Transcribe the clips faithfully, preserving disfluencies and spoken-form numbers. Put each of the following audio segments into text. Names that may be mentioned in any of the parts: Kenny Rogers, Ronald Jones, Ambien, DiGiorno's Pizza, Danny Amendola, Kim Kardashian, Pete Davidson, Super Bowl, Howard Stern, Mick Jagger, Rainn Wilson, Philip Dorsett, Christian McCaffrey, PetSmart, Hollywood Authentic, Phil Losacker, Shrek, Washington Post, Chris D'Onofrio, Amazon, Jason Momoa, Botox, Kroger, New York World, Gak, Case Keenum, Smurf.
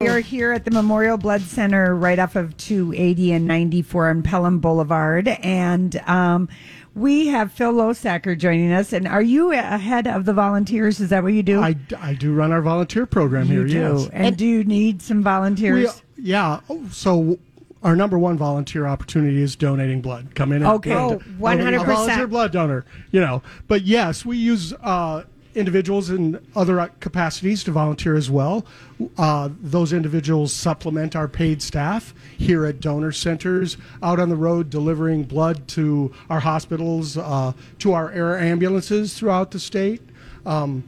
We are here at the Memorial Blood Center right off of two eighty and ninety-four on Pelham Boulevard. And um, we have Phil Losacker joining us. And are you a head of the volunteers? Is that what you do? I, I do run our volunteer program you here, do. Yes. And, and do you need some volunteers? We, yeah. So our number one volunteer opportunity is donating blood. Come in. Okay. And, oh, one hundred percent. A volunteer blood donor, you know. But yes, we use... Uh, individuals in other capacities to volunteer as well. Uh, those individuals supplement our paid staff here at donor centers, out on the road delivering blood to our hospitals, uh, to our air ambulances throughout the state, um,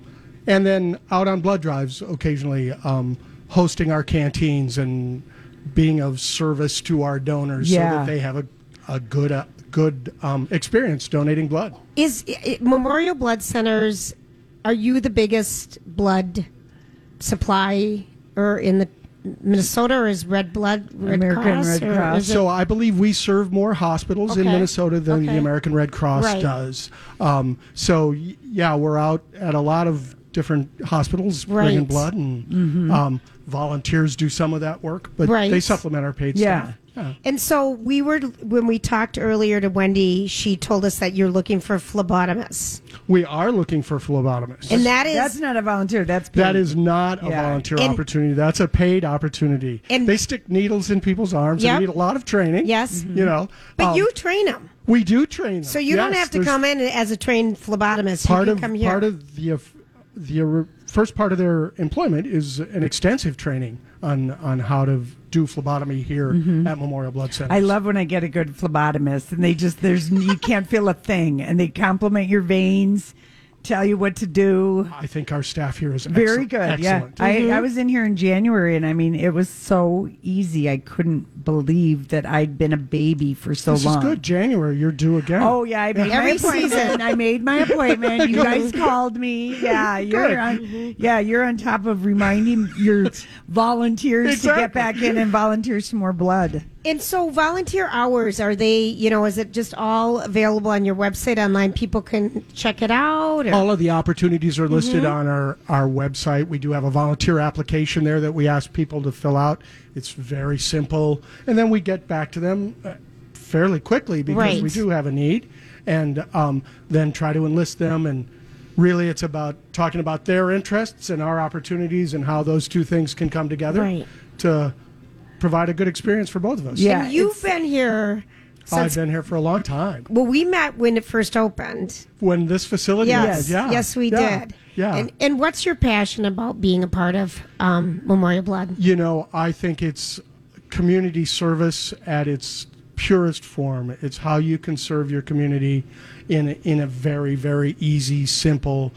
and then out on blood drives occasionally, um, hosting our canteens and being of service to our donors yeah. so that they have a, a good uh, good um, experience donating blood. Is it, Memorial Blood Center's Are you the biggest blood supply or in the Minnesota, or is red blood Red American Cross? Red Cross. So I believe we serve more hospitals okay. in Minnesota than okay. the American Red Cross right. does. Um, so, yeah, we're out at a lot of different hospitals right. bringing blood, and mm-hmm. um, volunteers do some of that work, but right. they supplement our paid yeah. staff. Yeah. And so we were, when we talked earlier to Wendy, she told us that you're looking for phlebotomists. We are looking for phlebotomists. And that is... That's not a volunteer. That's paid. That is not yeah. a volunteer and, opportunity. That's a paid opportunity. And they stick needles in people's arms. Yep. They need a lot of training. Yes. Mm-hmm. You know. But um, you train them. We do train them. So you yes, don't have to come in as a trained phlebotomist. Part you can of, come here. Part of the... the first part of their employment is an extensive training on, on how to do phlebotomy here mm-hmm. at Memorial Blood Center. I love when I get a good phlebotomist and they just, there's you can't feel a thing, and they compliment your veins, tell you what to do. I think our staff here is excellent. Very good, excellent. Yeah. Mm-hmm. I, I was in here in January, and I mean, it was so easy. I couldn't believe that I'd been a baby for so this long. This is good. January, you're due again. Oh, yeah. I made Every my appointment. Season. I made my appointment. You guys called me. Yeah, you're on, yeah, you're on top of reminding your volunteers exactly. to get back in and volunteer some more blood. And so volunteer hours, are they, you know, is it just all available on your website online? People can check it out? Or? All of the opportunities are listed mm-hmm. on our, our website. We do have a volunteer application there that we ask people to fill out. It's very simple. And then we get back to them fairly quickly because right. we do have a need, and um, then try to enlist them. And really it's about talking about their interests and our opportunities and how those two things can come together right. to provide a good experience for both of us. Yeah, and you've been here since... I've been here for a long time. Well, we met when it first opened. When this facility yes. was, yeah. Yes, we yeah. did. Yeah. And, and what's your passion about being a part of um, Memorial Blood? You know, I think it's community service at its purest form. It's how you can serve your community in, in a very, very easy, simple,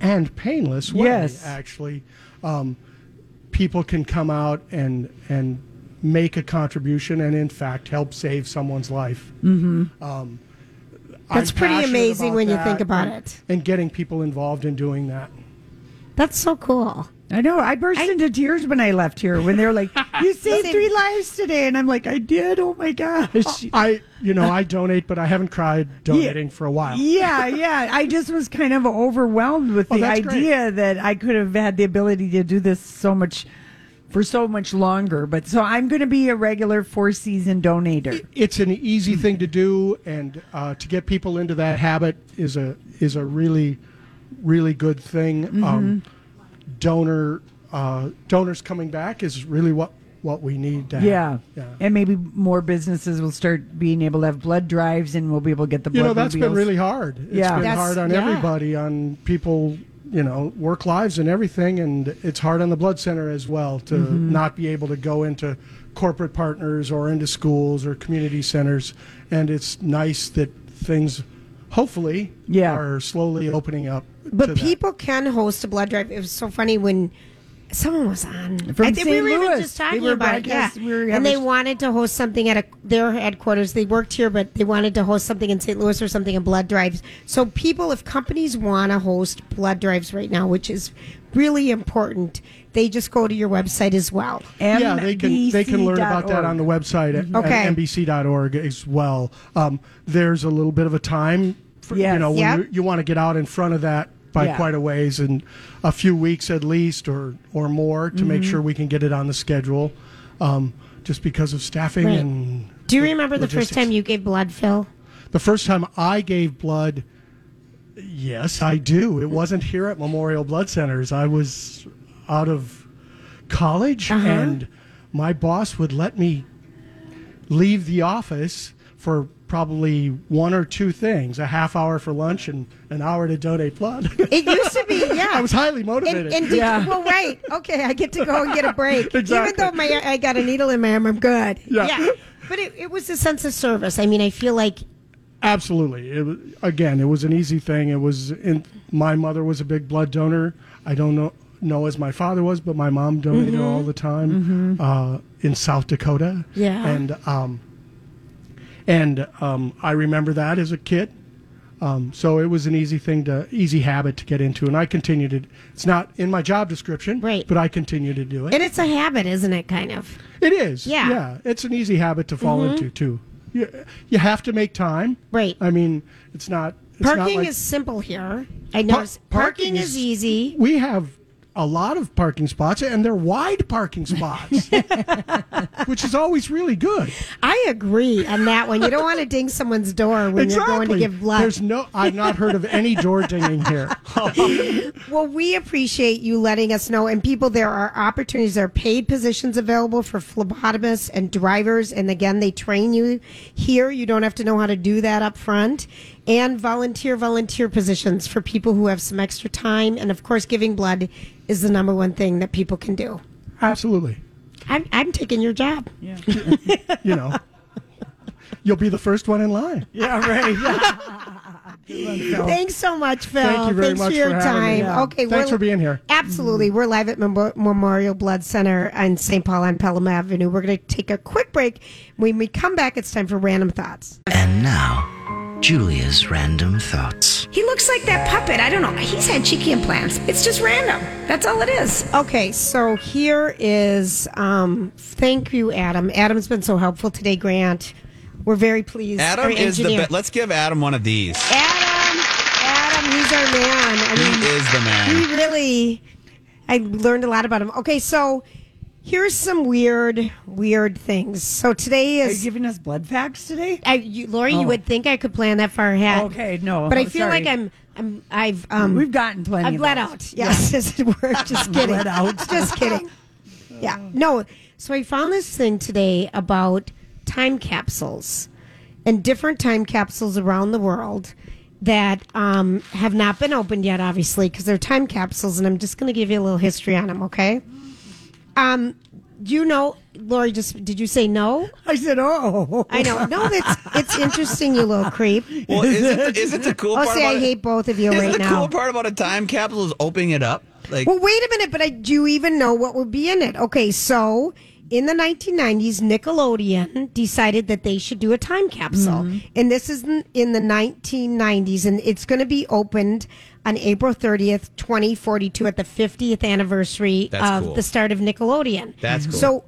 and painless way, yes. actually. Um, people can come out and and... make a contribution and, in fact, help save someone's life. Mm-hmm. Um, That's I'm pretty amazing when you think about and, it. And getting people involved in doing that. That's so cool. I know. I burst I, into tears when I left here when they were like, you saved three lives today. And I'm like, I did. Oh, my gosh. I, you know, I donate, but I haven't cried donating yeah, for a while. Yeah, yeah. I just was kind of overwhelmed with oh, the idea great. that I could have had the ability to do this so much for so much longer. But so I'm going to be a regular four-season donator. It's an easy thing to do, and uh, to get people into that habit is a is a really, really good thing. Mm-hmm. Um, donor uh, donors coming back is really what, what we need to have. Yeah. yeah, and maybe more businesses will start being able to have blood drives, and we'll be able to get the blood. You know, that's mobiles. been really hard. It's yeah. been that's, hard on yeah. everybody, on people you know, work lives and everything, and it's hard on the blood center as well to mm-hmm. not be able to go into corporate partners or into schools or community centers. And it's nice that things hopefully yeah. are slowly opening up. But people that. can host a blood drive. It was so funny when someone was on. From I think Saint we were Louis. Even just talking about it. Yeah. We were, and they st- wanted to host something at a, their headquarters. They worked here, but they wanted to host something in Saint Louis or something, in blood drives. So people, if companies want to host blood drives right now, which is really important, they just go to your website as well. M B C yeah, they can they can learn about that on the website at, okay. at M B C dot org as well. Um, there's a little bit of a time. For, yes. You know, when yep. you, you want to get out in front of that by yeah. quite a ways, and a few weeks at least or or more to mm-hmm. make sure we can get it on the schedule, um, just because of staffing right. and do you remember logistics. The first time you gave blood, Phil? The first time I gave blood, yes, I do. It wasn't here at Memorial Blood Centers. I was out of college, uh-huh. and my boss would let me leave the office for probably one or two things, a half hour for lunch and an hour to donate blood. It used to be, yeah. I was highly motivated. And, and did yeah. you, well, right. Okay, I get to go and get a break. Exactly. Even though my I got a needle in my arm, I'm good. Yeah. yeah. But it, it was a sense of service. I mean, I feel like... Absolutely. It, again, it was an easy thing. It was. In, my mother was a big blood donor. I don't know, know as my father was, but my mom donated mm-hmm. all the time mm-hmm. uh, in South Dakota. Yeah. And... Um, And um, I remember that as a kid, um, so it was an easy thing to, easy habit to get into, and I continued it. It's not in my job description, right. but I continue to do it. And it's a habit, isn't it? Kind of. It is. Yeah. Yeah. It's an easy habit to fall mm-hmm. into too. You, you have to make time. Right. I mean, it's not. It's parking not like, is simple here. I know. Par- parking, parking is easy. We have a lot of parking spots, and they're wide parking spots, which is always really good. I agree on that one. You don't want to ding someone's door when exactly. you're going to give blood. There's no, I've not heard of any door dinging here. Well, we appreciate you letting us know. And people, there are opportunities. There are paid positions available for phlebotomists and drivers. And again, they train you here. You don't have to know how to do that up front. And volunteer, volunteer positions for people who have some extra time. And, of course, giving blood is the number one thing that people can do. Absolutely. I'm, I'm taking your job. Yeah. You know, you'll be the first one in line. Yeah, right. Yeah. One, thanks so much, Phil. Thank you very Thanks much for your for time. Me, yeah. Okay, Thanks for being here. Absolutely. We're live at Mem- Memorial Blood Center in Saint Paul on Pelham Avenue. We're going to take a quick break. When we come back, it's time for Random Thoughts. And now... Julia's Random Thoughts. He looks like that puppet. I don't know. He's had cheeky implants. It's just random. That's all it is. Okay, so here is... Um, thank you, Adam. Adam's been so helpful today, Grant. We're very pleased. Adam is the best. Let's give Adam one of these. Adam! Adam, he's our man. I mean, he is the man. He really... I learned a lot about him. Okay, so... Here's some weird, weird things. So today is... Are you giving us blood facts today? I, you, Lori, oh. you would think I could plan that far ahead. Okay, no. But I feel sorry. like I'm... I'm I've, um, We've gotten plenty I've of let those. out. Yes, yes, it worked. Just kidding. Let out. Just kidding. Yeah. No. So I found this thing today about time capsules and different time capsules around the world that um, have not been opened yet, obviously, because they're time capsules, and I'm just going to give you a little history on them, okay? Um, you know, Lori, just did you say no? I said, oh. I know. No, it's, it's interesting, you little creep. Well, is it, is it the cool I'll part say about I it? hate both of you Isn't right now. Isn't the cool part about a time capsule is opening it up? Like, well, wait a minute, but I, do you even know what would be in it? Okay, so in the nineteen nineties, Nickelodeon decided that they should do a time capsule. Mm-hmm. And this is in, in the nineteen nineties, and it's going to be opened on April thirtieth, twenty forty-two, at the fiftieth anniversary That's of cool. the start of Nickelodeon. That's cool. So,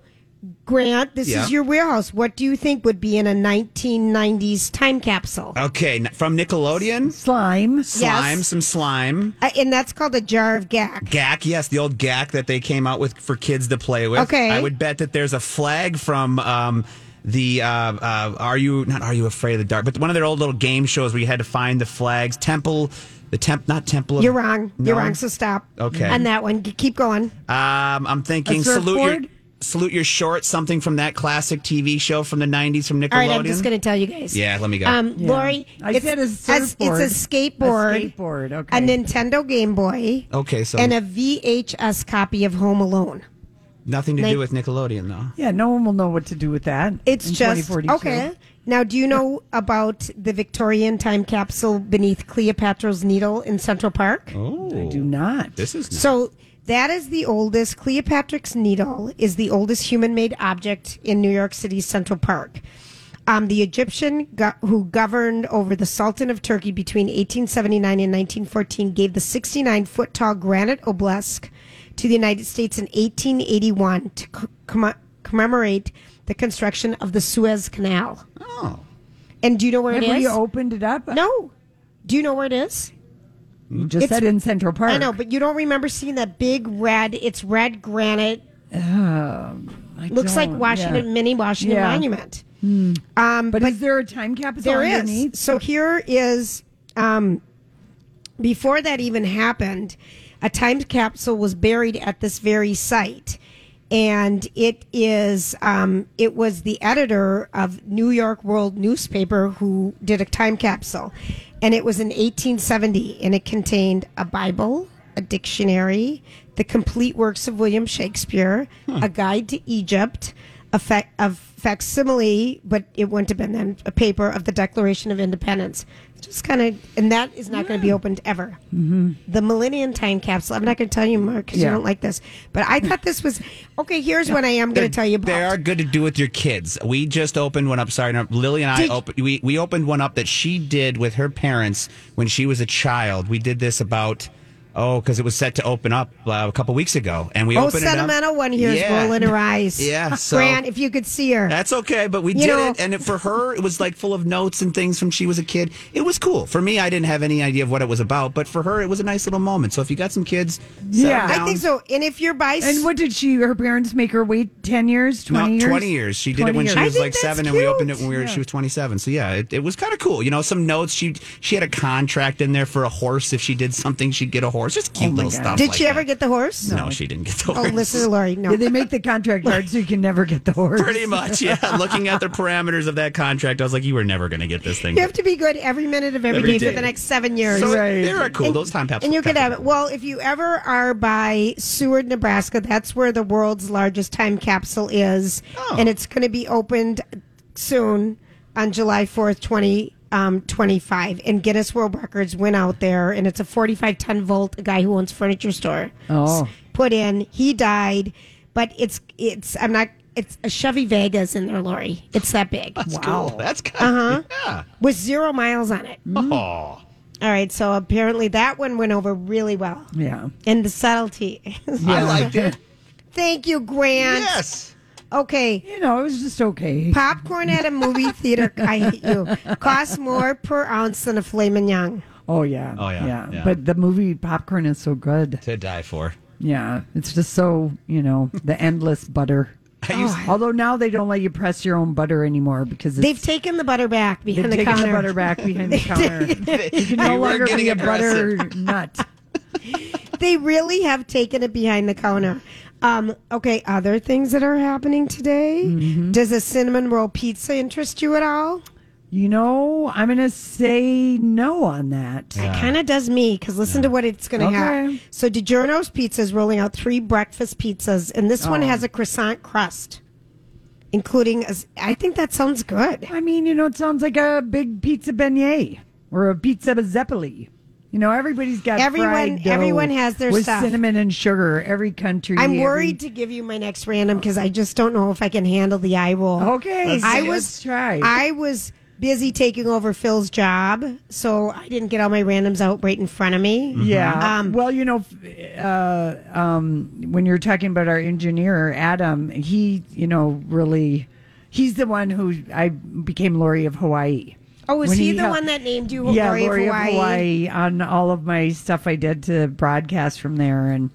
Grant, this yeah. is your warehouse. What do you think would be in a nineteen nineties time capsule? Okay, from Nickelodeon? Slime. Slime, yes. some slime. Uh, and that's called a jar of Gak. Gak, yes, the old Gak that they came out with for kids to play with. Okay. I would bet that there's a flag from... Um, The uh, uh, Are You not Are You Afraid of the Dark? But one of their old little game shows where you had to find the flags. Temple, the temp, not Temple. Of, You're wrong. No? You're wrong. So stop. Okay. On that one, keep going. Um, I'm thinking salute your Salute Your Shorts, something from that classic T V show from the nineties from Nickelodeon? All right, I'm just going to tell you guys. Yeah, let me go. Um, yeah. Lori, I it's, said a surfboard. A, it's a skateboard, a, skateboard okay. a Nintendo Game Boy, okay, so and a V H S copy of Home Alone. Nothing to Nin- do with Nickelodeon, though. Yeah, no one will know what to do with that. It's just, okay. Now, do you know about the Victorian time capsule beneath Cleopatra's Needle in Central Park? Oh. I do not. This is not. So that is the oldest. Cleopatra's Needle is the oldest human-made object in New York City's Central Park. Um, the Egyptian go- who governed over the Sultan of Turkey between eighteen seventy-nine and nineteen fourteen gave the sixty-nine-foot-tall granite obelisk to the United States in eighteen eighty-one to com- commemorate the construction of the Suez Canal. Oh. And do you know where it is? Have you opened it up? No. Do you know where it is? You just it's, said in Central Park. I know, but you don't remember seeing that big red, it's red granite. Um, I Looks like Washington, yeah. mini Washington yeah. Monument. Hmm. Um, but, but is there a time capsule there underneath? Is. So here is, um, before that even happened, a time capsule was buried at this very site, and it is um, it was the editor of New York World newspaper who did a time capsule, and it was in eighteen seventy, and it contained a Bible, a dictionary, the complete works of William Shakespeare, huh. a guide to Egypt, a, fa- a facsimile, but it wouldn't have been then, a paper of the Declaration of Independence. Just kind of, and that is not yeah. going to be opened ever. Mm-hmm. The Millennium Time Capsule. I'm not going to tell you, Mark, because yeah. you don't like this. But I thought this was okay. Here's what I am going to tell you about. They are good to do with your kids. We just opened one up. Sorry, no, Lily and did I opened. We we opened one up that she did with her parents when she was a child. We did this about. Oh, because it was set to open up uh, a couple weeks ago, and we oh, opened it up. Oh, sentimental one here is yeah. rolling her eyes. yeah, so Grant, if you could see her, that's okay. But we you did know. it, and it, for her, it was like full of notes and things from she was a kid. It was cool. For me, I didn't have any idea of what it was about, but for her, it was a nice little moment. So if you got some kids, yeah, I think so. And if you're by, and what did she? Her parents make her wait ten years, twenty no, years, twenty years. She did it when years. she was like seven, cute. and we opened it when we were yeah. she was twenty-seven. So yeah, it, it was kind of cool. You know, some notes. She she had a contract in there for a horse. If she did something, she'd get a horse. It's just cute oh little God. stuff. Did like she ever that. get the horse? No, no, she didn't get the horse. Oh, listen to Lori. No. Did they make the contract hard so you can never get the horse? Pretty much, yeah. Looking at the parameters of that contract, I was like, you were never going to get this thing. You have to be good every minute of every, every day, day for the next seven years. So right. They are cool. And, Those time capsules. And you could have it. Well, if you ever are by Seward, Nebraska, that's where the world's largest time capsule is. Oh. And it's going to be opened soon on July fourth, twenty twenty. Um, twenty-five, and Guinness World Records went out there, and it's a forty-five ton volt. A guy who owns a furniture store oh. put in. He died, but it's it's I'm not. It's a Chevy Vegas in there, Lori. It's that big. That's wow, cool. That's kind of, uh-huh. yeah. with zero miles on it. Oh, all right. So apparently that one went over really well. Yeah, and the subtlety. Yeah. I liked it. Thank you, Grant. Yes. Okay. You know, it was just okay. Popcorn at a movie theater, I hate you, costs more per ounce than a filet mignon. Oh, yeah. Oh, yeah. yeah. yeah. But the movie popcorn is so good. To die for. Yeah. It's just so, you know, the endless butter. I used oh, to- Although now they don't let you press your own butter anymore because it's, they've taken the butter back behind the counter. They've taken the butter back behind the counter. You can no longer be a butter nut. They really have taken it behind the counter. Um, okay, other things that are happening today. Mm-hmm. Does a cinnamon roll pizza interest you at all? You know, I'm going to say no on that. Yeah. It kind of does me, because listen yeah. to what it's going to okay. have. So DiGiorno's Pizza is rolling out three breakfast pizzas, and this oh. one has a croissant crust, including, a, I think that sounds good. I mean, you know, it sounds like a big pizza beignet or a pizza zeppoli. You know, everybody's got everyone. Fried dough everyone has their with stuff with cinnamon and sugar. Every country. I'm worried every... to give you my next random because I just don't know if I can handle the eye roll. Okay, let's I see, was let's try. I was busy taking over Phil's job, so I didn't get all my randoms out right in front of me. Mm-hmm. Yeah. Um, well, you know, uh, um, when you're talking about our engineer Adam, he, you know, really, he's the one who I became Lori of Hawaii. Oh, was he, he the helped, one that named you yeah, Lori of Hawaii? of Hawaii on all of my stuff I did to broadcast from there and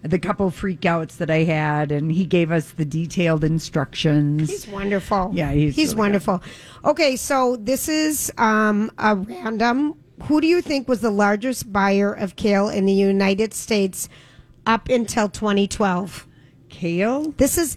the couple freakouts that I had, and he gave us the detailed instructions. He's wonderful. Yeah, he's, he's really wonderful. Good. Okay, so this is um, a random. Who do you think was the largest buyer of kale in the United States up until twenty twelve? Kale? This is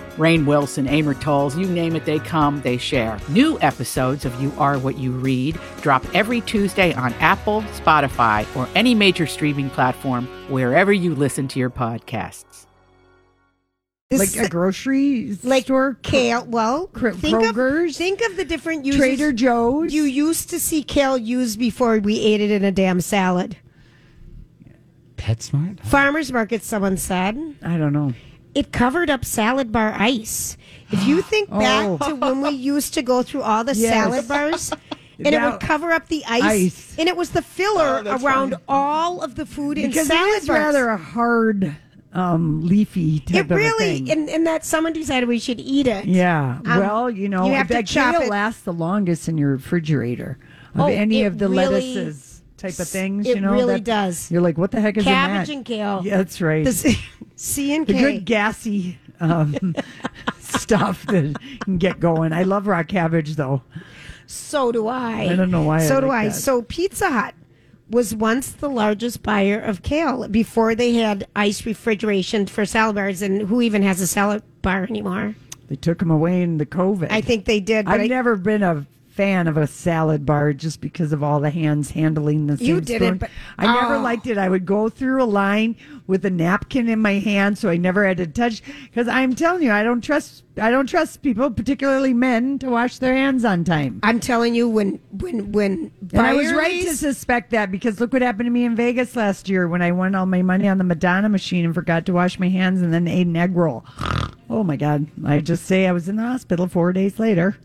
Rainn Wilson, Amor Towles, you name it, they come, they share. New episodes of You Are What You Read drop every Tuesday on Apple, Spotify, or any major streaming platform wherever you listen to your podcasts. Like a grocery like store? Kale. Well, Kro- think Kroger's. Of, think of the different uses. Trader Joe's. You used to see kale used before we ate it in a damn salad. PetSmart? Huh? Farmer's Market, someone said. I don't know. It covered up salad bar ice. If you think back oh. to when we used to go through all the yes. salad bars... And now, it would cover up the ice, ice. And it was the filler oh, around funny. all of the food in salad bars. Because it is rather a hard... Um, leafy type it really, of a thing. And, and that someone decided we should eat it. Yeah. Um, well, you know, you have that to chop kale it. lasts the longest in your refrigerator of oh, any of the really, lettuces type of things. It you know, really that, does. You're like, what the heck is Cabbage in that? Cabbage and kale. Yeah, that's right. The C and K. The good gassy um, stuff that can get going. I love raw cabbage, though. So do I. I don't know why. So I do like I. That. So Pizza Hut was once the largest buyer of kale before they had ice refrigeration for salad bars. And who even has a salad bar anymore? They took them away in the COVID. I think they did. But I've I... never been a fan of a salad bar just because of all the hands handling the You didn't. But... I oh. never liked it. I would go through a line with a napkin in my hand, so I never had to touch. Because I'm telling you, I don't trust I don't trust people, particularly men, to wash their hands on time. I'm telling you, when... when, when and I was right to suspect that, because look what happened to me in Vegas last year when I won all my money on the Madonna machine and forgot to wash my hands and then ate an egg roll. Oh, my God. I just say I was in the hospital four days later.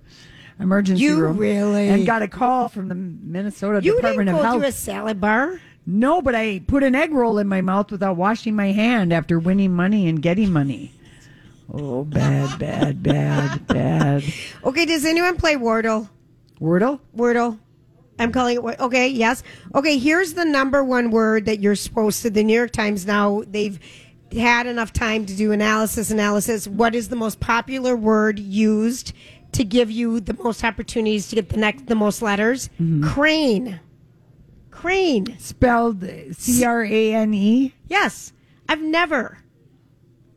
Emergency you room. You really? And got a call from the Minnesota you Department of Health. You didn't go to a salad bar? No, but I put an egg roll in my mouth without washing my hand after winning money and getting money. Oh, bad, bad, bad, bad. Okay, does anyone play Wordle? Wordle? Wordle. I'm calling it Wordle. Okay, yes. Okay, here's the number one word that you're supposed to. The New York Times now, they've had enough time to do analysis, analysis. What is the most popular word used to give you the most opportunities to get the next, the most letters? Mm-hmm. Crane. Crane. Spelled C R A N E? Yes. I've never.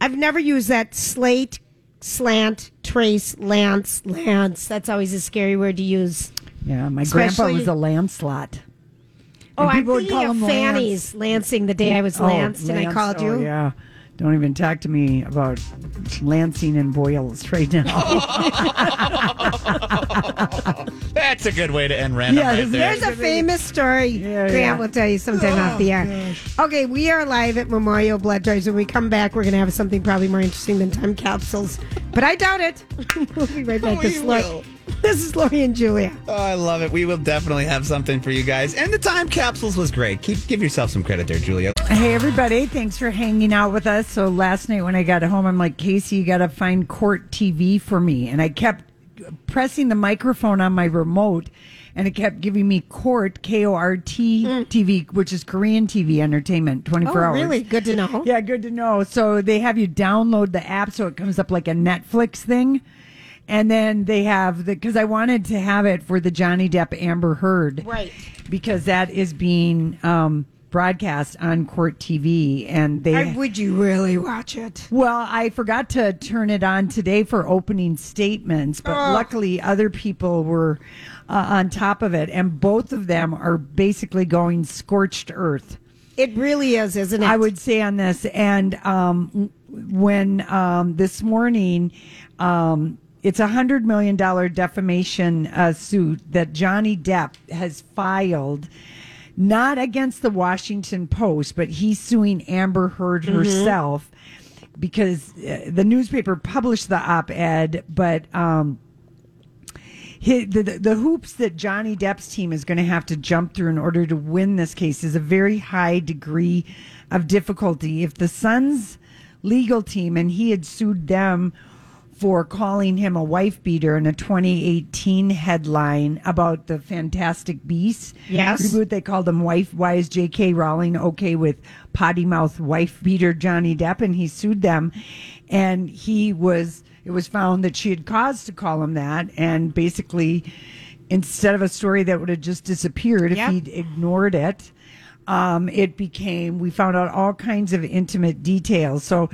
I've never used that. Slate, slant, trace, lance, lance. That's always a scary word to use. Yeah, my Especially, grandpa was a lancelot. Oh, I'm thinking of Fanny's Lance. Lancing the day I was oh, lanced Lance, and I called you. Oh, yeah. Don't even talk to me about Lansing and Boyles right now. That's a good way to end random. Yeah, right there. There's a famous story. Yeah, Grant yeah. will tell you sometime oh, off the air. Gosh. Okay, we are live at Memorial Blood Drives. When we come back, we're going to have something probably more interesting than time capsules. But I doubt it. We'll be right back. We will. This is Lori and Julia. Oh, I love it. We will definitely have something for you guys. And the time capsules was great. Keep Give yourself some credit there, Julia. Hey, everybody. Thanks for hanging out with us. So last night when I got home, I'm like, Casey, you got to find Court T V for me. And I kept pressing the microphone on my remote, and it kept giving me Court, K O R T, mm. T V, which is Korean T V entertainment, twenty-four oh, hours. Oh, really? Good to know. Yeah, good to know. So they have you download the app so it comes up like a Netflix thing. And then they have the, because I wanted to have it for the Johnny Depp Amber Heard. Right. Because that is being um, broadcast on Court T V. And they. I, would you really watch it? Well, I forgot to turn it on today for opening statements, but oh. luckily other people were uh, on top of it. And both of them are basically going scorched earth. It really is, isn't it? I would say on this. And um, when um, this morning. Um, It's a one hundred million dollars defamation uh, suit that Johnny Depp has filed, not against the Washington Post, but he's suing Amber Heard mm-hmm. herself because the newspaper published the op-ed, but um, his, the, the hoops that Johnny Depp's team is going to have to jump through in order to win this case is a very high degree of difficulty. If the Suns' legal team, and he had sued them for calling him a wife beater in a twenty eighteen headline about the Fantastic Beasts. Yes. Reboot, they called him wife wise J K Rowling, okay with potty mouth wife beater Johnny Depp, and he sued them. And he was, it was found that she had cause to call him that. And basically, instead of a story that would have just disappeared yep. if he'd ignored it, um, it became, we found out all kinds of intimate details. So,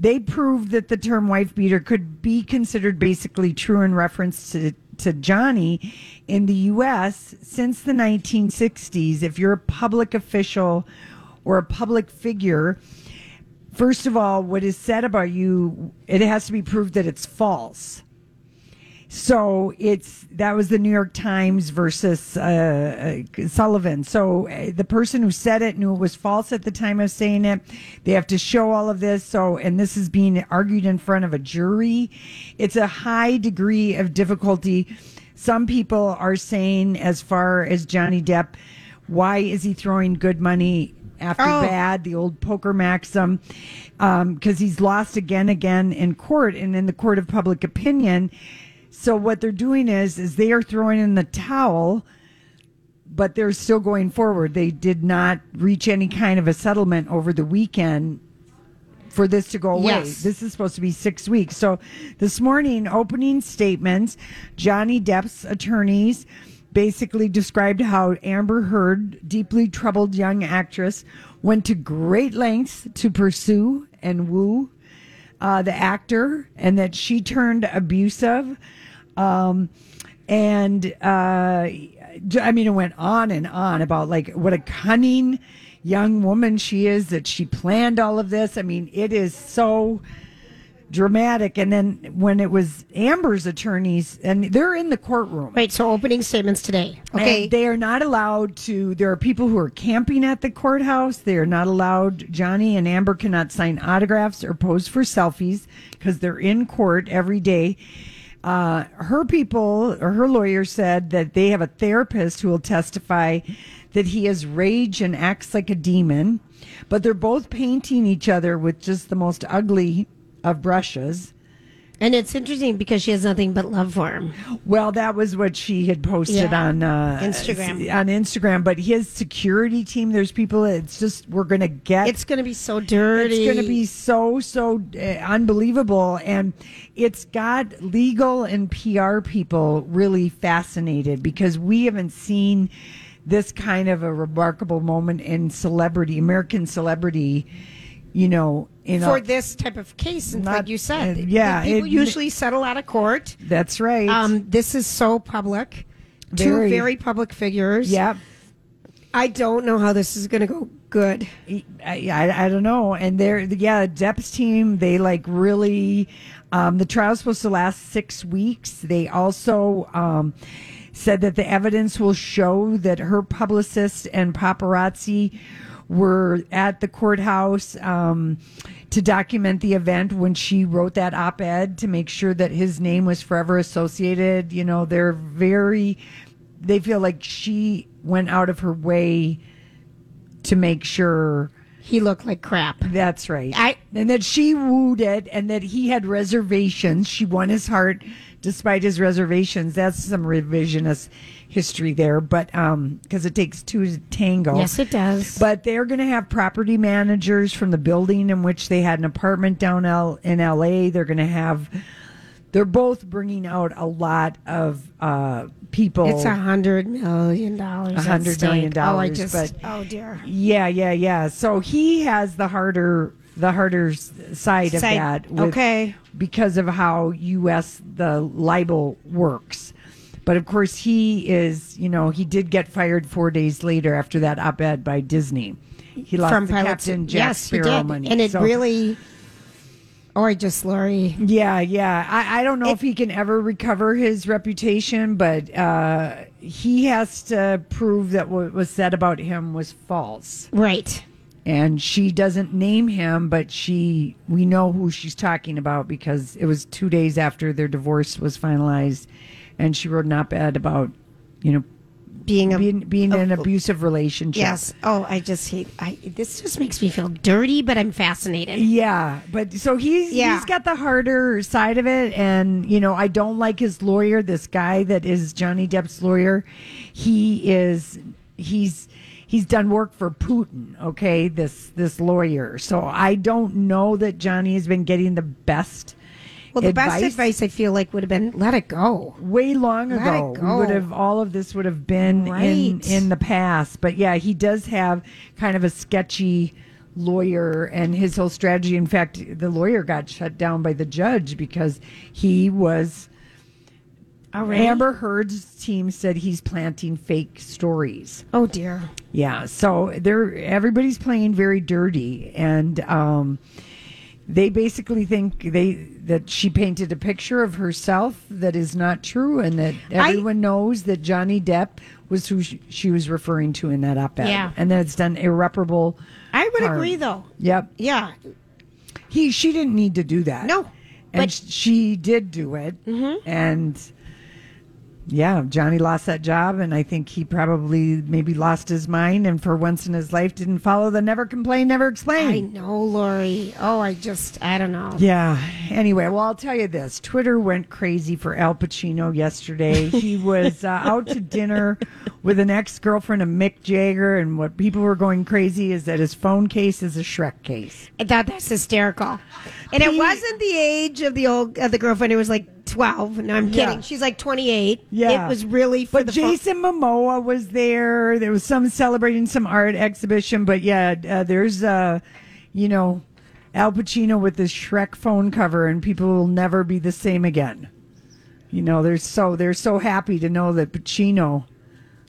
they proved that the term wife beater could be considered basically true in reference to, to Johnny in the U S since the nineteen sixties. If you're a public official or a public figure, first of all, what is said about you, it has to be proved that it's false. So it's that was the New York Times versus uh, Sullivan. So the person who said it knew it was false at the time of saying it. They have to show all of this. So, and this is being argued in front of a jury. It's a high degree of difficulty. Some people are saying, as far as Johnny Depp, why is he throwing good money after oh. bad, the old poker maxim, because um, he's lost again, again in court and in the court of public opinion. So what they're doing is, is they are throwing in the towel, but they're still going forward. They did not reach any kind of a settlement over the weekend for this to go away. Yes. This is supposed to be six weeks. So this morning, opening statements, Johnny Depp's attorneys basically described how Amber Heard, deeply troubled young actress, went to great lengths to pursue and woo Uh, the actor, and that she turned abusive. Um, and uh, I mean, it went on and on about like what a cunning young woman she is, that she planned all of this. I mean, it is so dramatic. And then when it was Amber's attorneys, and they're in the courtroom. Right, so opening statements today. Okay. And they are not allowed to, there are people who are camping at the courthouse. They are not allowed, Johnny and Amber cannot sign autographs or pose for selfies because they're in court every day. Uh, her people, or her lawyer said that they have a therapist who will testify that he has rage and acts like a demon, but they're both painting each other with just the most ugly of brushes. And it's interesting because she has nothing but love for him. Well, that was what she had posted yeah. on uh, Instagram. On Instagram, but his security team, there's people, it's just, we're going to get... It's going to be so dirty. It's going to be so, so uh, unbelievable. And it's got legal and P R people really fascinated because we haven't seen this kind of a remarkable moment in celebrity, American celebrity, you know, in for a, this type of case, not, like you said. Uh, yeah. People it, usually settle out of court. That's right. Um, this is so public. Very. Two very public figures. Yep. I don't know how this is going to go good. I, I, I don't know. And they're, yeah, Depp's team, they like really, um, the trial's supposed to last six weeks. They also um, said that the evidence will show that her publicist and paparazzi were at the courthouse um, to document the event when she wrote that op-ed to make sure that his name was forever associated. You know, they're very, they feel like she went out of her way to make sure he looked like crap. That's right. I, and that she wooed it and that he had reservations. She won his heart despite his reservations. That's some revisionist history there, but um, because it takes two to tango. Yes, it does. But they're going to have property managers from the building in which they had an apartment down L- in L A. They're going to have, they're both bringing out a lot of uh, people. It's a hundred million dollars. A hundred million dollars. Oh, I just, but, oh dear. Yeah, yeah, yeah. So he has the harder, the harder side, side of that. With, okay. Because of how U S the libel works. But, of course, he is, you know, he did get fired four days later after that op-ed by Disney. He lost From the Pilots Captain Jack yes, Sparrow money. And it so. really, or just Laurie. Yeah, yeah. I, I don't know it, if he can ever recover his reputation, but uh, he has to prove that what was said about him was false. Right. And she doesn't name him, but she we know who she's talking about because it was two days after their divorce was finalized, and she wrote an op-ed about, you know, being a, being, being a, in an abusive relationship. Yes. Oh, I just hate. I this just makes me feel dirty, but I'm fascinated. Yeah, but so he's yeah. he's got the harder side of it, and you know, I don't like his lawyer. This guy that is Johnny Depp's lawyer, he is he's. He's done work for Putin, okay, this this lawyer. So I don't know that Johnny has been getting the best Well, the advice. best advice, I feel like, would have been, let it go. Way long let ago. It go. Would have, all of this would have been right. in, in the past. But, yeah, he does have kind of a sketchy lawyer and his whole strategy. In fact, the lawyer got shut down by the judge because he was... Already? Amber Heard's team said he's planting fake stories. Oh dear. Yeah, so they're everybody's playing very dirty, and um, they basically think they that she painted a picture of herself that is not true, and that everyone I, knows that Johnny Depp was who she, she was referring to in that op-ed. Yeah, and that it's done irreparable. I would harm. agree, though. Yep. Yeah. He she didn't need to do that. No, and but she did do it, mm-hmm. and. Yeah, Johnny lost that job, and I think he probably maybe lost his mind, and for once in his life didn't follow the never complain, never explain. I know, Lori. Oh, I just, I don't know. Yeah. Anyway, well, I'll tell you this. Twitter went crazy for Al Pacino yesterday. He was uh, out to dinner with an ex-girlfriend of Mick Jagger, and what people were going crazy is that his phone case is a Shrek case. I thought that's hysterical. And he, it wasn't the age of the old of the girlfriend. It was like, twelve. No, I'm kidding. Yeah. She's like twenty-eight. Yeah. It was really for but the Jason fun. Momoa was there. There was some celebrating some art exhibition. But yeah, uh, there's, uh, you know, Al Pacino with this Shrek phone cover, and people will never be the same again. You know, they're so, they're so happy to know that Pacino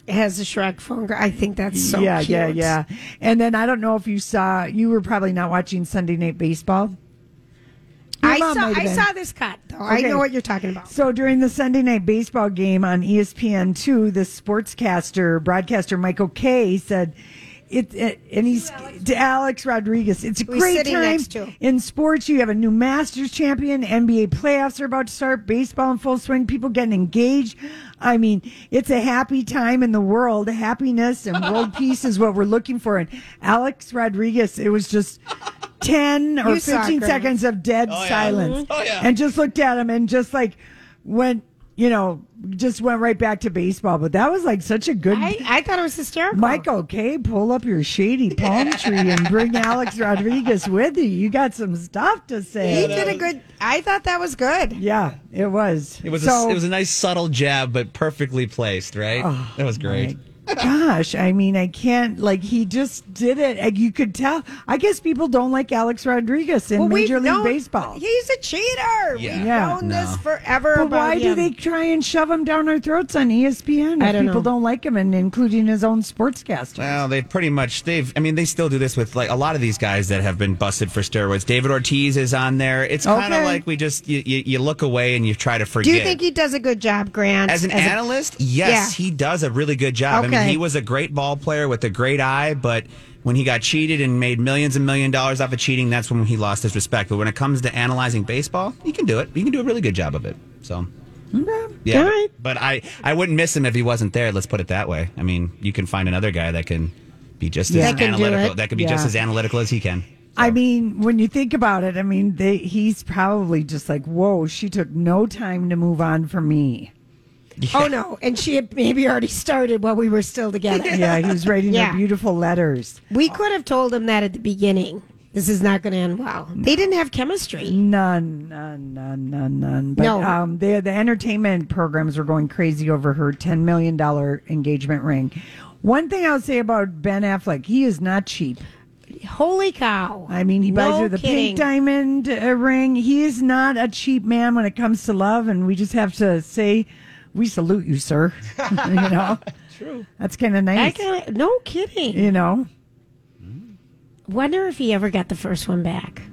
has a Shrek phone cover. I think that's so yeah, cute. Yeah, yeah, yeah. And then I don't know if you saw, you were probably not watching Sunday Night Baseball. Your I saw I saw this cut, though. Okay. I know what you're talking about. So during the Sunday Night Baseball game on E S P N two, the sportscaster, broadcaster Michael Kay said, "It, it and he's Alex. to Alex Rodriguez, it's a Who's great time next to. in sports. You have a new Masters champion. N B A playoffs are about to start. Baseball in full swing. People getting engaged. I mean, it's a happy time in the world. Happiness and world peace is what we're looking for." And Alex Rodriguez, it was just... Ten or you fifteen seconds of dead oh, yeah. silence, oh, yeah. and just looked at him and just like went, you know, just went right back to baseball. But that was like such a good. I, I thought it was hysterical. Michael Kay, pull up your shady palm tree and bring Alex Rodriguez with you. You got some stuff to say. He did a good. I thought that was good. Yeah, it was. It was. So, a, it was a nice subtle jab, but perfectly placed. Right. Oh, that was great. My gosh, I mean, I can't, like, he just did it. You could tell. I guess people don't like Alex Rodriguez in well, Major League known, Baseball. He's a cheater. Yeah. We've yeah, known no. this forever But about why him. do they try and shove him down our throats on E S P N if don't people know. don't like him, and including his own sportscasters? Well, they pretty much, they've, I mean, they still do this with, like, a lot of these guys that have been busted for steroids. David Ortiz is on there. It's kind of okay. like we just, you, you, you look away and you try to forget. Do you think he does a good job, Grant? As an As analyst, a, yes, yeah. he does a really good job. Okay. I mean, he was a great ball player with a great eye, but when he got cheated and made millions and million dollars off of cheating, that's when he lost his respect. But when it comes to analyzing baseball, he can do it. He can do a really good job of it. So, yeah. All right. But I, I wouldn't miss him if he wasn't there. Let's put it that way. I mean, you can find another guy that can be just yeah. as that analytical. That could be yeah. just as analytical as he can. So. I mean, when you think about it, I mean, they, he's probably just like, whoa, she took no time to move on from me. Yeah. Oh, no. And she had maybe already started while we were still together. Yeah, he was writing yeah. her beautiful letters. We could have told him that at the beginning. This is not going to end well. No. They didn't have chemistry. None, none, none, none, none. But no. um, the, the entertainment programs were going crazy over her ten million dollars engagement ring. One thing I'll say about Ben Affleck, he is not cheap. Holy cow. I mean, he buys no her the kidding. pink diamond uh, ring. He is not a cheap man when it comes to love, and we just have to say... We salute you, sir. You know, true. That's kind of nice. I kinda, no kidding. You know, wonder if he ever got the first one back.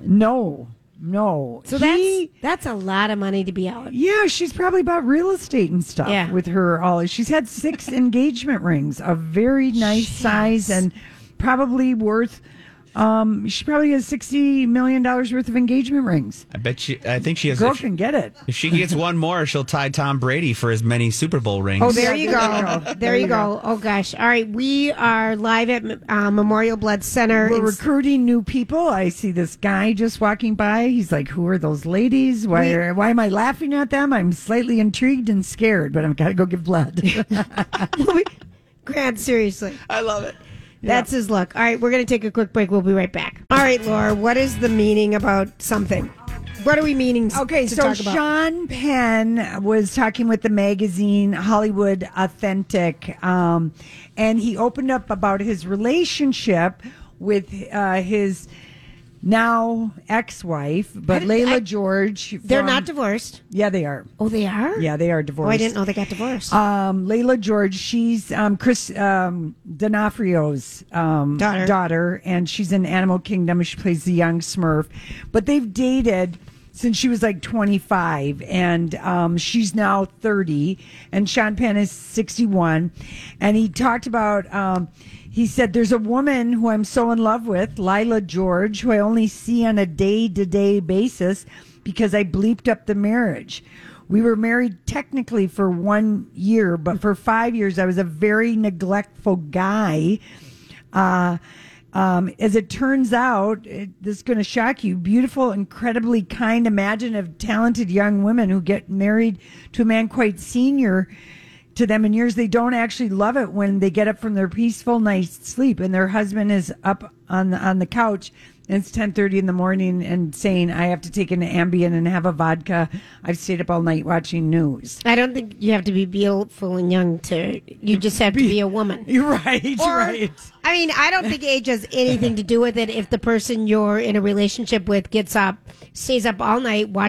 No, no. So he, that's that's a lot of money to be out. Yeah, she's probably bought real estate and stuff yeah. with her. All she's had six engagement rings, a very nice Jeez. size, and probably worth. Um, she probably has sixty million dollars worth of engagement rings. I bet she. I think she has. Girl can get it. If she gets one more, she'll tie Tom Brady for as many Super Bowl rings. Oh, there you go. There, there you go. go. Oh gosh. All right, we are live at uh, Memorial Blood Center. We're it's- recruiting new people. I see this guy just walking by. He's like, "Who are those ladies? Why? We- are, why am I laughing at them? I'm slightly intrigued and scared, but I've got to go give blood." Grant, seriously, I love it. That's his luck. All right, we're going to take a quick break. We'll be right back. All right, Laura, what is the meaning about something? What are we meaning okay, to so talk about? Okay, so Sean Penn was talking with the magazine Hollywood Authentic, um, and he opened up about his relationship with uh, his now ex-wife, but did, Layla I, George. From, they're not divorced. Yeah, they are. Oh, they are? Yeah, they are divorced. Oh, I didn't know they got divorced. Um, Layla George, she's um, Chris um, D'Onofrio's um, daughter. daughter, and she's in Animal Kingdom. She plays the young Smurf. But they've dated since she was like twenty-five, and um, she's now thirty, and Sean Penn is sixty-one. And he talked about... Um, He said, there's a woman who I'm so in love with, Layla George, who I only see on a day-to-day basis because I bleeped up the marriage. We were married technically for one year, but for five years I was a very neglectful guy. Uh, um, as it turns out, it, this is going to shock you, beautiful, incredibly kind, imaginative, talented young women who get married to a man quite senior to them in years, they don't actually love it when they get up from their peaceful night's sleep and their husband is up on the, on the couch and it's ten thirty in the morning and saying, I have to take an Ambien and have a vodka. I've stayed up all night watching news. I don't think you have to be beautiful and young to, you just have to be a woman. You're right, or, right. I mean, I don't think age has anything to do with it if the person you're in a relationship with gets up, stays up all night watching.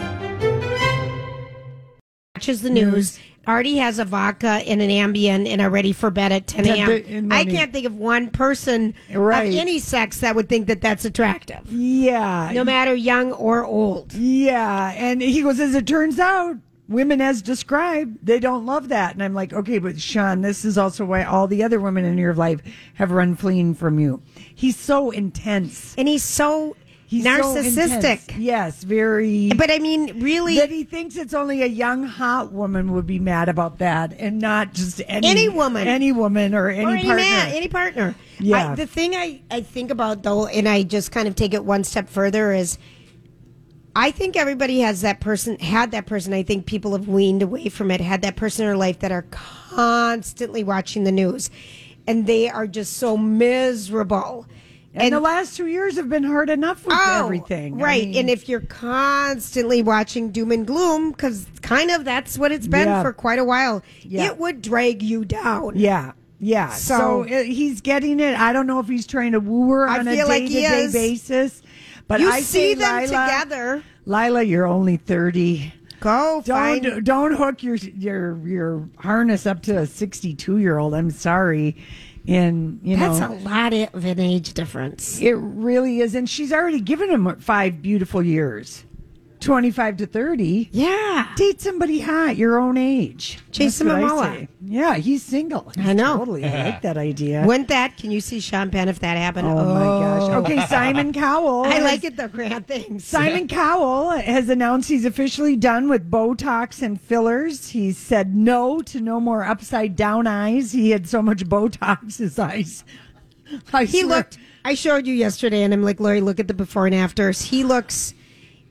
Watches the news. Already has a vodka and an Ambien and are ready for bed at ten a.m. I can't think of one person right. of any sex that would think that that's attractive. Yeah. No matter young or old. Yeah. And he goes, as it turns out, women as described, they don't love that. And I'm like, okay, but Sean, this is also why all the other women in your life have run fleeing from you. He's so intense. And he's so... He's narcissistic. So yes, very. But I mean, really. That he thinks it's only a young, hot woman would be mad about that and not just any, any woman. Any woman or any, or any partner. Man, any partner. Yeah. I, the thing I, I think about, though, and I just kind of take it one step further is I think everybody has that person, had that person. I think people have weaned away from it, had that person in their life that are constantly watching the news and they are just so miserable. And, and the last two years have been hard enough with oh, everything. Right. I mean, and if you're constantly watching doom and gloom, because kind of that's what it's been yeah. for quite a while, yeah. it would drag you down. Yeah. Yeah. So, so it, he's getting it. I don't know if he's trying to woo her on a day-to-day like basis. But you I see them Layla, together. Layla, you're only thirty. Go don't, find... Don't hook your, your, your harness up to a sixty-two-year-old. I'm sorry. And you know that's a lot of an age difference. It really is, and she's already given him five beautiful years, twenty-five to thirty. Yeah, date somebody hot your own age. Jason Momoa. Yeah, he's single. He's I know. Totally, yeah. I like that idea. Wouldn't that? Can you see Sean Penn if that happened? Oh, oh. my gosh. Okay, Simon Cowell. I has, like it though. Grand things. Simon Cowell has announced he's officially done with Botox and fillers. He said no to no more upside down eyes. He had so much Botox his eyes. I he swear. looked. I showed you yesterday, and I'm like, Lori, look at the before and afters. He looks.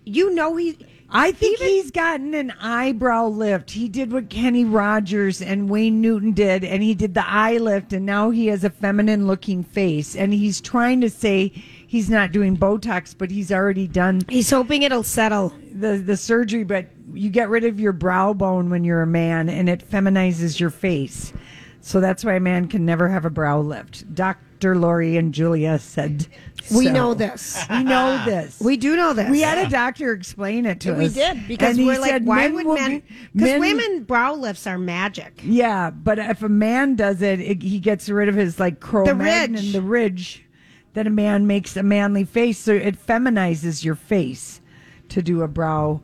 You know he. I think even, he's gotten an eyebrow lift. He did what Kenny Rogers and Wayne Newton did, and he did the eye lift, and now he has a feminine-looking face. And he's trying to say he's not doing Botox, but he's already done. He's hoping it'll settle the the surgery, but you get rid of your brow bone when you're a man, and it feminizes your face. So that's why a man can never have a brow lift. Doc Victor, Lori, and Julia said. We so. know this. We know this. We do know this. We had a doctor explain it to yeah, us. We did, because and we're like, said, why would men? Because women brow lifts are magic. Yeah, but if a man does it, it he gets rid of his like Cro-Magnon and the ridge that a man makes a manly face. So it feminizes your face to do a brow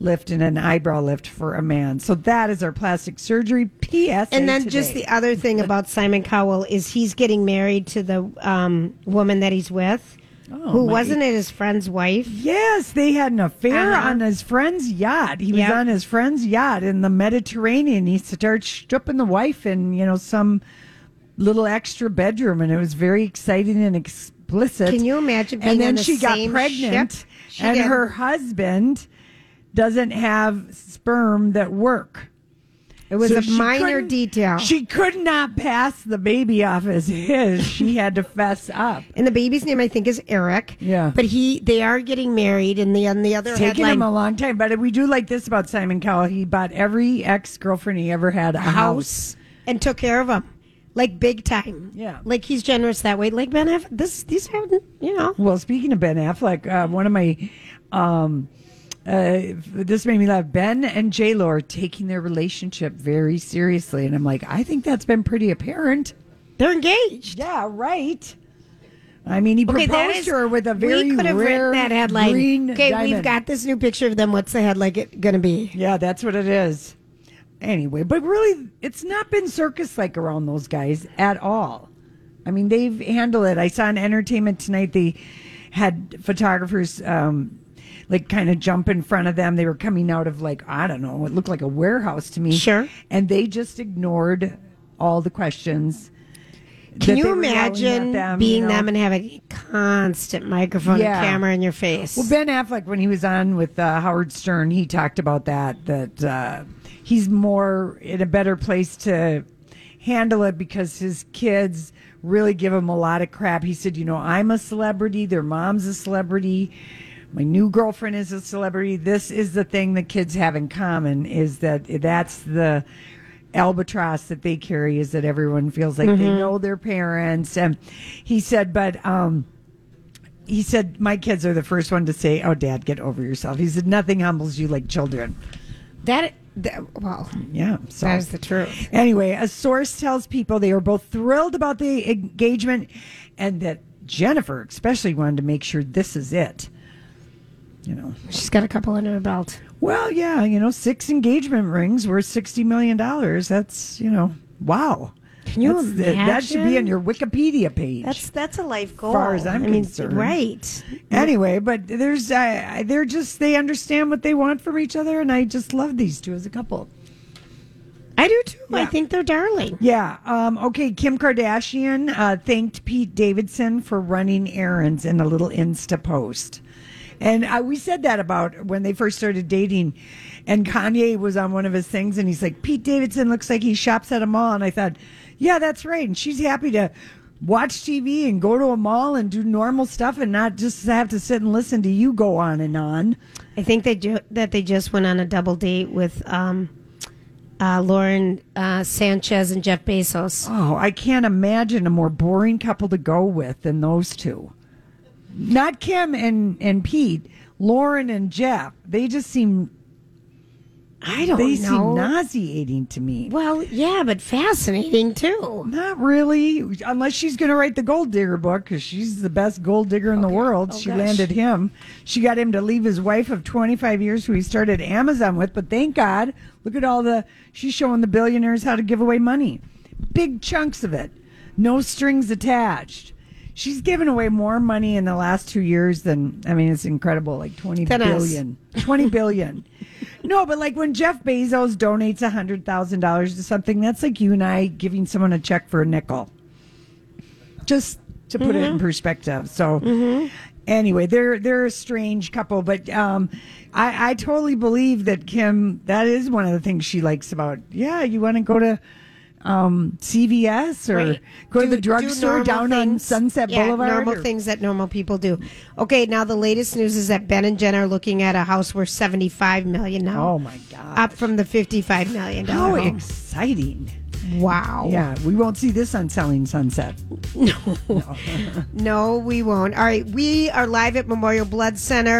lift and an eyebrow lift for a man. So that is our plastic surgery P S A. And then today. Just the other thing about Simon Cowell is he's getting married to the um, woman that he's with. Oh, who my. wasn't it his friend's wife? Yes, they had an affair uh-huh. on his friend's yacht. He was yep. on his friend's yacht in the Mediterranean. He started stripping the wife in, you know, some little extra bedroom, and it was very exciting and explicit. Can you imagine being and then on the she same got pregnant she and did. her husband doesn't have sperm that work. It was so a minor detail. She could not pass the baby off as his. She had to fess up. And the baby's name, I think, is Eric. Yeah. But he, they are getting married. And the on the other it's headline, taking him a long time. But we do like this about Simon Cowell. He bought every ex-girlfriend he ever had a house, house and took care of them. Like big time. Yeah. Like he's generous that way. Like Ben Affleck. This, these are, you know. Well, speaking of Ben Affleck, uh, one of my... Um, Uh, this made me laugh. Ben and J-Lo are taking their relationship very seriously. And I'm like, I think that's been pretty apparent. They're engaged. Yeah, right. I mean, he okay, proposed is, to her with a very we rare that headline. green Okay, diamond. We've got this new picture of them. What's the headline going to be? Yeah, that's what it is. Anyway, but really, it's not been circus-like around those guys at all. I mean, they've handled it. I saw on Entertainment Tonight, they had photographers... Um, like kind of jump in front of them. They were coming out of like, I don't know, it looked like a warehouse to me. Sure. And they just ignored all the questions. Can you imagine them, being you know? them and having a constant microphone yeah. and camera in your face? Well, Ben Affleck, when he was on with uh, Howard Stern, he talked about that, that uh, he's more in a better place to handle it because his kids really give him a lot of crap. He said, you know, I'm a celebrity, their mom's a celebrity. My new girlfriend is a celebrity. This is the thing that kids have in common, is that that's the albatross that they carry, is that everyone feels like mm-hmm. they know their parents. And he said, but um, he said, my kids are the first one to say, oh, Dad, get over yourself. He said, nothing humbles you like children. That, that well, yeah, so. That is the truth. Anyway, a source tells people they were both thrilled about the engagement and that Jennifer especially wanted to make sure this is it. You know, she's got a couple under her belt. Well, yeah, you know, six engagement rings worth sixty million dollars. That's, you know, wow. Can you that's, imagine? That should be on your Wikipedia page. That's that's a life goal. As far as I'm I concerned. Mean, right. Anyway, but there's, uh, they're just, they understand what they want from each other, and I just love these two as a couple. I do, too. Yeah. I think they're darling. Yeah. Um, okay, Kim Kardashian uh, thanked Pete Davidson for running errands in a little Insta post. And I, we said that about when they first started dating, and Kanye was on one of his things, and he's like, Pete Davidson looks like he shops at a mall. And I thought, yeah, that's right. And she's happy to watch T V and go to a mall and do normal stuff and not just have to sit and listen to you go on and on. I think they do, that they just went on a double date with um, uh, Lauren uh, Sanchez and Jeff Bezos. Oh, I can't imagine a more boring couple to go with than those two. Not Kim and, and Pete, Lauren and Jeff. They just seem, I don't they know. They seem nauseating to me. Well, yeah, but fascinating too. Not really, unless she's going to write the Gold Digger book, because she's the best gold digger in okay. the world. Oh, she gosh. landed him. She got him to leave his wife of twenty-five years who he started Amazon with, but thank God, look at all the, she's showing the billionaires how to give away money. Big chunks of it. No strings attached. She's given away more money in the last two years than, I mean, it's incredible, like twenty billion dollars. twenty billion dollars. No, but like when Jeff Bezos donates one hundred thousand dollars to something, that's like you and I giving someone a check for a nickel. Just to put mm-hmm. it in perspective. So mm-hmm. anyway, they're they're a strange couple, but um, I, I totally believe that Kim, that is one of the things she likes about, yeah, you want to go to... Um, C V S or right. go do, to the drugstore down things. on Sunset yeah, Boulevard. Normal or? things that normal people do. Okay, now the latest news is that Ben and Jen are looking at a house worth seventy-five million dollars now. Oh my God! Up from the fifty-five million dollars. How home. exciting! Wow. Yeah, we won't see this on Selling Sunset. No. No. No, we won't. All right, we are live at Memorial Blood Center.